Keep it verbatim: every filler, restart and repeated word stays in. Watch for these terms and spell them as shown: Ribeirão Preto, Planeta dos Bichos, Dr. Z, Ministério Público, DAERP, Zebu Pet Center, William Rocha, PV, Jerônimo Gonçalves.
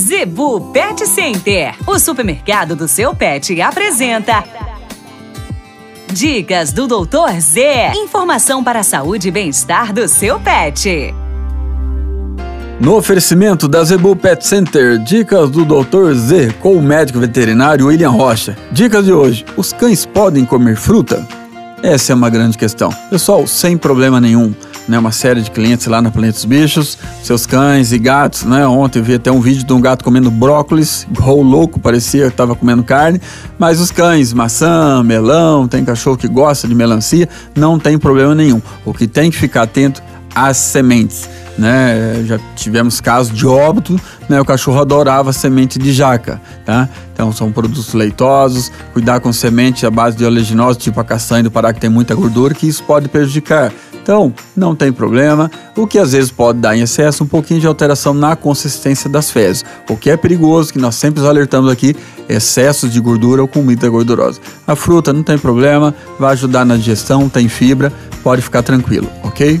Zebu Pet Center, o supermercado do seu pet, apresenta Dicas do doutor Z, informação para a saúde e bem-estar do seu pet. No oferecimento da Zebu Pet Center, dicas do doutor Z com o médico veterinário William Rocha. Dicas de hoje: os cães podem comer fruta? Essa é uma grande questão. Pessoal, sem problema nenhum. Né, uma série de clientes lá na Planeta dos Bichos, seus cães e gatos, né? Ontem eu vi até um vídeo de um gato comendo brócolis, igual louco, parecia que estava comendo carne, mas os cães, maçã, melão, tem cachorro que gosta de melancia, não tem problema nenhum. O que tem que ficar atento às sementes, né? Já tivemos casos de óbito, né? O cachorro adorava semente de jaca, tá? Então são produtos leitosos, cuidar com semente à base de oleaginose, tipo a castanha do Pará, que tem muita gordura, que isso pode prejudicar. Então, não tem problema. O que às vezes pode dar em excesso um pouquinho de alteração na consistência das fezes. O que é perigoso, que nós sempre alertamos aqui, excesso de gordura ou comida gordurosa. A fruta não tem problema, vai ajudar na digestão, tem fibra, pode ficar tranquilo, ok?